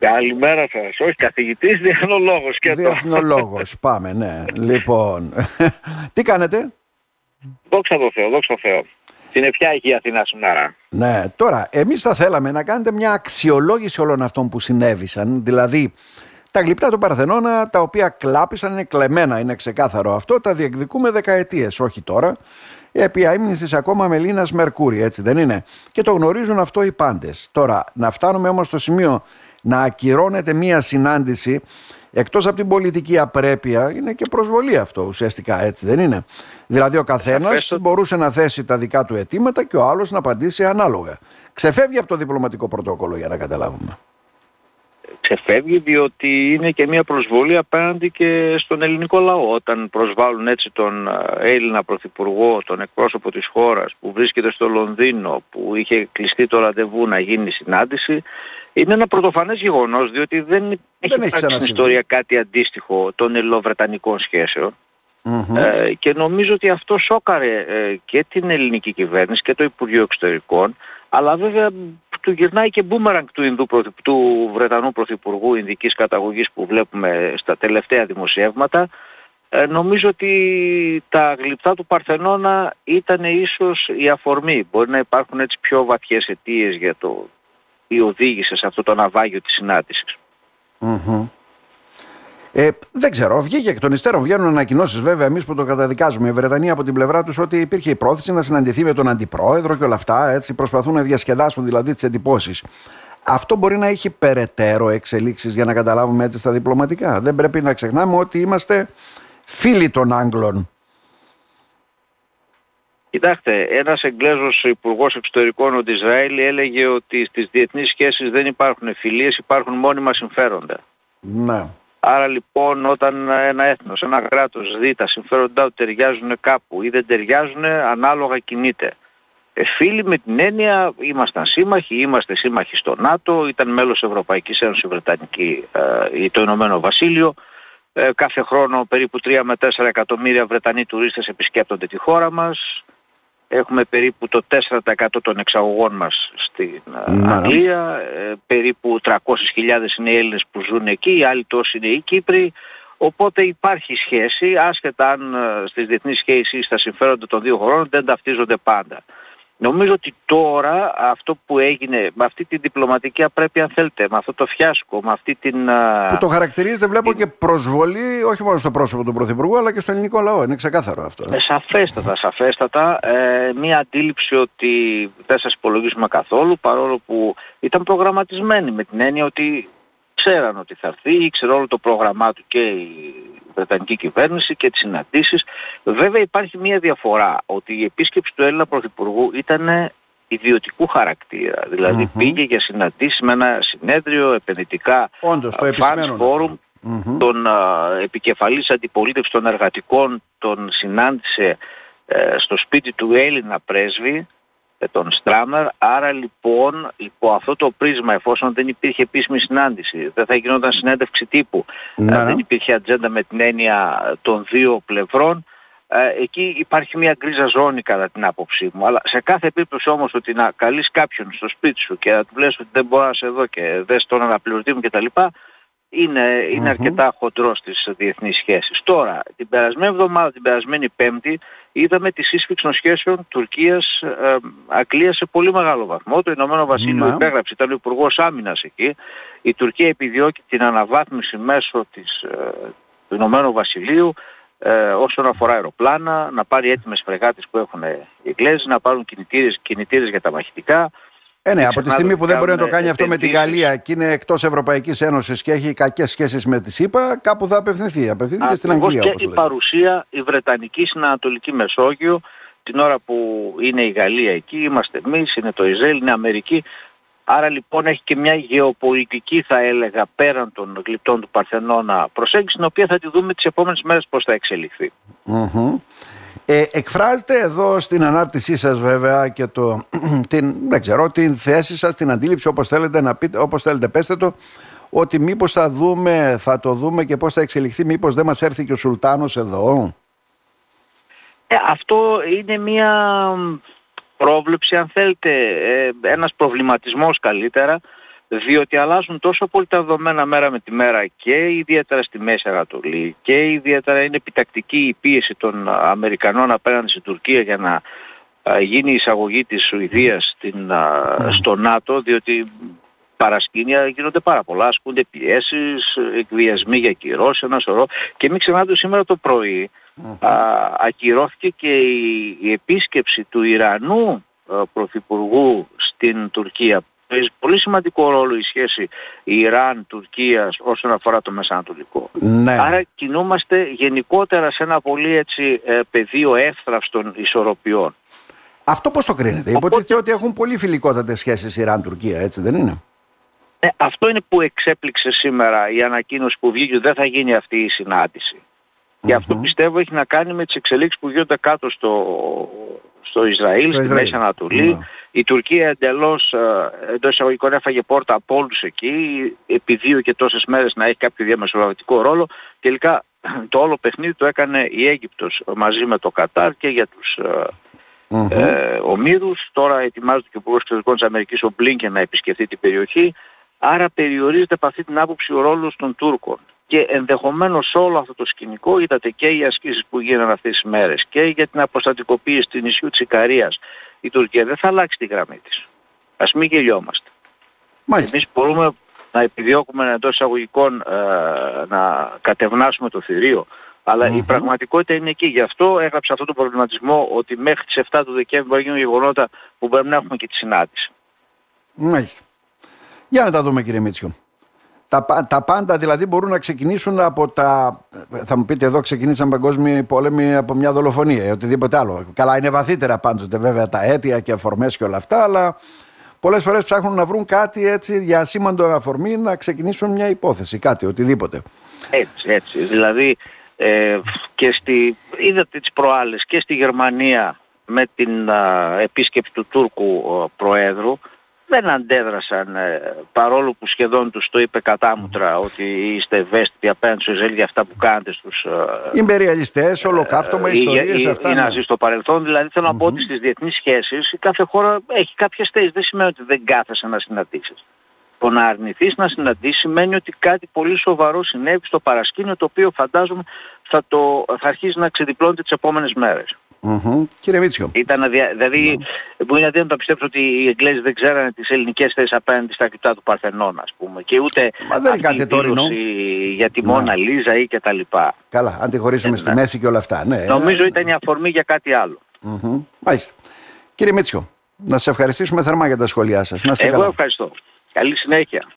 Καλημέρα σας. Όχι, καθηγητής, διεθνολόγος και εδώ. Διεθνολόγος, πάμε, ναι. Λοιπόν, τι κάνετε? Δόξα τω Θεώ, δόξα τω Θεώ. Την ευχιά έχει η Αθηνά σήμερα. Ναι, τώρα, εμείς θα θέλαμε να κάνετε μια αξιολόγηση όλων αυτών που συνέβησαν. Δηλαδή, τα γλυπτά του Παρθενώνα, τα οποία κλάπησαν, είναι κλεμμένα, είναι ξεκάθαρο αυτό. Τα διεκδικούμε δεκαετίες, όχι τώρα. Επί αείμνηστης ακόμα με Λίνας Μερκούρη, έτσι δεν είναι? Και το γνωρίζουν αυτό οι πάντες. Τώρα, να φτάνουμε όμως στο σημείο να ακυρώνεται μία συνάντηση, εκτός από την πολιτική απρέπεια, είναι και προσβολή αυτό ουσιαστικά, έτσι δεν είναι? Δηλαδή ο καθένας μπορούσε να θέσει τα δικά του αιτήματα και ο άλλος να απαντήσει ανάλογα. Ξεφεύγει από το διπλωματικό πρωτόκολλο, για να καταλάβουμε. Ξεφεύγει διότι είναι και μια προσβολή απέναντι και στον ελληνικό λαό, όταν προσβάλλουν έτσι τον Έλληνα πρωθυπουργό, τον εκπρόσωπο της χώρας που βρίσκεται στο Λονδίνο, που είχε κλειστεί το ραντεβού να γίνει η συνάντηση. Είναι ένα πρωτοφανές γεγονός, διότι δεν έχει υπάρξει στην ιστορία κάτι αντίστοιχο των ελληνοβρετανικών σχέσεων. Mm-hmm. Και νομίζω ότι αυτό σόκαρε και την ελληνική κυβέρνηση και το Υπουργείο Εξωτερικών, αλλά βέβαια του γυρνάει και μπούμεραγκ του Βρετανού Πρωθυπουργού Ινδικής καταγωγής που βλέπουμε στα τελευταία δημοσιεύματα. Νομίζω ότι τα γλυπτά του Παρθενώνα ήταν ίσως η αφορμή. Μπορεί να υπάρχουν έτσι πιο βαθιές αιτίες για το τι οδήγησε σε αυτό το ναυάγιο της συνάντησης. Mm-hmm. Δεν ξέρω, βγήκε εκ των υστέρων, βγαίνουν ανακοινώσεις βέβαια, εμείς που το καταδικάζουμε, η Βρετανία από την πλευρά τους, ότι υπήρχε η πρόθεση να συναντηθεί με τον αντιπρόεδρο και όλα αυτά, έτσι προσπαθούν να διασκεδάσουν δηλαδή τις εντυπώσεις. Αυτό μπορεί να έχει περαιτέρω εξελίξεις, για να καταλάβουμε έτσι στα διπλωματικά. Δεν πρέπει να ξεχνάμε ότι είμαστε φίλοι των Άγγλων. Κοιτάξτε, ένας Εγγλέζος υπουργός εξωτερικών του Ισραήλ έλεγε ότι στις διεθνείς σχέσεις δεν υπάρχουν φιλίες, υπάρχουν μόνιμα συμφέροντα. Ναι. Άρα λοιπόν όταν ένα έθνος, ένα κράτος δει τα συμφέροντά του ταιριάζουν κάπου ή δεν ταιριάζουν, ανάλογα κινείται. Φίλοι με την έννοια ήμασταν σύμμαχοι, είμαστε σύμμαχοι στο ΝΑΤΟ, ήταν μέλος Ευρωπαϊκής Ένωσης Βρετανική ή το Ηνωμένο Βασίλειο. Κάθε χρόνο περίπου 3 με 4 εκατομμύρια Βρετανοί τουρίστες επισκέπτονται τη χώρα μας. Έχουμε περίπου το 4% των εξαγωγών μας στην Αγγλία, περίπου 300.000 είναι οι Έλληνες που ζουν εκεί, οι άλλοι τόσοι είναι οι Κύπροι, οπότε υπάρχει σχέση, άσχετα αν στις διεθνείς σχέσεις τα συμφέροντα των δύο χωρών δεν ταυτίζονται πάντα. Νομίζω ότι τώρα αυτό που έγινε με αυτή τη διπλωματική απρέπεια, αν θέλετε, με αυτό το φιάσκο, με αυτή την... Που το χαρακτηρίζεται, βλέπω, και προσβολή όχι μόνο στο πρόσωπο του Πρωθυπουργού αλλά και στο ελληνικό λαό. Είναι ξεκάθαρο αυτό. Σαφέστατα. Μία αντίληψη ότι δεν σας υπολογίζουμε καθόλου, παρόλο που ήταν προγραμματισμένη, με την έννοια ότι ξέραν ότι θα έρθει, ήξερε όλο το πρόγραμμά του και η Βρετανική κυβέρνηση και τις συναντήσεις. Βέβαια υπάρχει μια διαφορά, ότι η επίσκεψη του Έλληνα Πρωθυπουργού ήταν ιδιωτικού χαρακτήρα. Δηλαδή πήγε για συναντήσεις με ένα συνέδριο, επενδυτικά fans forum, τον επικεφαλής αντιπολίτευσης των εργατικών τον συνάντησε στο σπίτι του Έλληνα πρέσβη, τον Στράμερ. Άρα λοιπόν υπό αυτό το πρίσμα, εφόσον δεν υπήρχε επίσημη συνάντηση, δεν θα γινόταν συνέντευξη τύπου, δεν υπήρχε ατζέντα με την έννοια των δύο πλευρών, εκεί υπάρχει μια γκρίζα ζώνη κατά την άποψή μου. Αλλά σε κάθε περίπτωση όμως, ότι να καλείς κάποιον στο σπίτι σου και να του λες ότι δεν μπορώ να σε δω και δες τον αναπληρωτή μου κτλ, είναι αρκετά χοντρό στις διεθνείς σχέσεις. Τώρα, την περασμένη εβδομάδα, την περασμένη Πέμπτη, είδαμε τη σύσφιξη των σχέσεων Τουρκίας-Αγγλίας σε πολύ μεγάλο βαθμό. Το Ηνωμένο Βασίλειο υπέγραψε, ήταν ο Υπουργός Άμυνας εκεί. Η Τουρκία επιδιώκει την αναβάθμιση μέσω του Ηνωμένου Βασιλείου όσον αφορά αεροπλάνα, να πάρει έτοιμες φρεγάτες που έχουν οι Εγγλέζοι, να πάρουν κινητήρες για τα μαχητικά. Ναι, από τη στιγμή που δεν μπορεί να το κάνει αυτό με τη Γαλλία και είναι εκτός Ευρωπαϊκής Ένωσης και έχει κακές σχέσεις με τη ΗΠΑ, κάπου θα απευθυνθεί. Απευθύνθηκε στην Αγγλία. Και η παρουσία η Βρετανική στην Ανατολική Μεσόγειο, την ώρα που είναι η Γαλλία εκεί, είμαστε εμείς, είναι το Ισραήλ, είναι η Αμερική. Άρα λοιπόν έχει και μια γεωπολιτική, θα έλεγα, πέραν των γλυπτών του Παρθενώνα προσέγγιση, την οποία θα τη δούμε τις επόμενες μέρες πώς θα εξελιχθεί. Εκφράζετε εδώ στην ανάρτησή σας βέβαια και την θέση σας, την αντίληψη, όπως θέλετε να πείτε, όπως θέλετε πέστε το, ότι μήπως θα το δούμε και πώς θα εξελιχθεί, μήπως δεν μας έρθει και ο Σουλτάνος εδώ. Αυτό είναι μια πρόβλεψη, αν θέλετε, ένας προβληματισμός καλύτερα, διότι αλλάζουν τόσο πολύ τα δεδομένα μέρα με τη μέρα και ιδιαίτερα στη Μέση Ανατολή και ιδιαίτερα είναι επιτακτική η πίεση των Αμερικανών απέναντι στην Τουρκία για να γίνει η εισαγωγή της Σουηδίας στο ΝΑΤΟ, διότι παρασκήνια γίνονται πάρα πολλά, ασκούνται πιέσεις, εκβιασμοί για κυρώσεις, ένα σωρό. Και μην ξεχνάτε σήμερα το πρωί ακυρώθηκε και η επίσκεψη του Ιρανού Πρωθυπουργού στην Τουρκία. Παίζει πολύ σημαντικό ρόλο η σχέση Ιράν-Τουρκίας όσον αφορά το Μεσανατολικό. Ναι. Άρα κινούμαστε γενικότερα σε ένα πολύ έτσι πεδίο εύθραυστων ισορροπιών. Αυτό πώς το κρίνετε? Υποτίθεται ότι έχουν πολύ φιλικότατες σχέσεις Ιράν-Τουρκία, έτσι δεν είναι? Αυτό είναι που εξέπληξε σήμερα η ανακοίνωση που βγήκε ότι δεν θα γίνει αυτή η συνάντηση. Και αυτό πιστεύω έχει να κάνει με τις εξελίξεις που γίνονται κάτω στο Ισραήλ, στη Μέση Ανατολή. Η Τουρκία εντελώς εντός εισαγωγικών έφαγε πόρτα από όλους εκεί, επιδίωκε τόσες μέρες να έχει κάποιο διαμεσολαβητικό ρόλο. Τελικά το όλο παιχνίδι το έκανε η Αίγυπτος μαζί με το Κατάρ και για τους ομήρους. Τώρα ετοιμάζεται και ο Υπουργός Εξωτερικών της Αμερικής, ο Μπλίνκεν, να επισκεφθεί την περιοχή. Άρα περιορίζεται από αυτή την άποψη ο ρόλος των Τούρκων. Και ενδεχομένως όλο αυτό το σκηνικό, είδατε και οι ασκήσεις που γίνανε αυτές τις μέρες και για την αποστατικοποίηση του νησιού της Ικαρίας, η Τουρκία δεν θα αλλάξει τη γραμμή της. Ας μην γελιόμαστε. Μάλιστα. Εμείς μπορούμε να επιδιώκουμε εντός εισαγωγικών να κατευνάσουμε το θηρίο, αλλά η πραγματικότητα είναι εκεί. Γι' αυτό έγραψα αυτόν τον προβληματισμό ότι μέχρι τις 7 του Δεκέμβρη μπορεί να γίνουν γεγονότα που μπορεί να έχουμε και τη συνάντηση. Μάλιστα. Για να τα δούμε, κύριε Μήτσιο. Τα πάντα δηλαδή μπορούν να ξεκινήσουν από τα... Θα μου πείτε εδώ ξεκινήσαν παγκόσμιοι πόλεμοι από μια δολοφονία ή οτιδήποτε άλλο. Καλά, είναι βαθύτερα πάντοτε βέβαια τα αίτια και αφορμές και όλα αυτά, αλλά πολλές φορές ψάχνουν να βρουν κάτι έτσι για σήμαντο αφορμή να ξεκινήσουν μια υπόθεση, κάτι, οτιδήποτε. Έτσι. Δηλαδή και είδατε τις προάλλες και στη Γερμανία με την επίσκεψη του Τούρκου Προέδρου. Δεν αντέδρασαν, παρόλο που σχεδόν τους το είπε κατάμουτρα ότι είστε ευαίσθητοι απέναντι στο Ισραήλ για αυτά που κάνετε στους... Ιμπεριαλιστές, ολοκαύτωμα, ιστορίες, αυτά. Οι Ναζί στο παρελθόν, δηλαδή θέλω να πω ότι στις διεθνείς σχέσεις η κάθε χώρα έχει κάποιες θέσεις. Δεν σημαίνει ότι δεν κάθεσαι να συναντήσεις. Το να αρνηθείς να συναντήσεις σημαίνει ότι κάτι πολύ σοβαρό συνέβη στο παρασκήνιο, το οποίο φαντάζομαι θα αρχίσει να ξεδιπλώνεται τις επόμενες μέρες. Κύριε Μήτσιο. Δηλαδή, που είναι αδύνατο να πιστέψω ότι οι Εγγλέζοι δεν ξέρανε τις ελληνικές θέσεις απέναντι στα κρυπτά του Παρθενώνα, ας πούμε. Και ούτε αυτή η δήλωση για τη Μόνα Λίζα ή και τα λοιπά. Καλά, αν τη χωρίσουμε στη μέση και όλα αυτά. Ναι. Νομίζω ήταν η αφορμή για κάτι άλλο. Μάλιστα. Κύριε Μήτσιο, να σας ευχαριστήσουμε θερμά για τα σχόλιά σας. Εγώ ευχαριστώ. Καλή συνέχεια.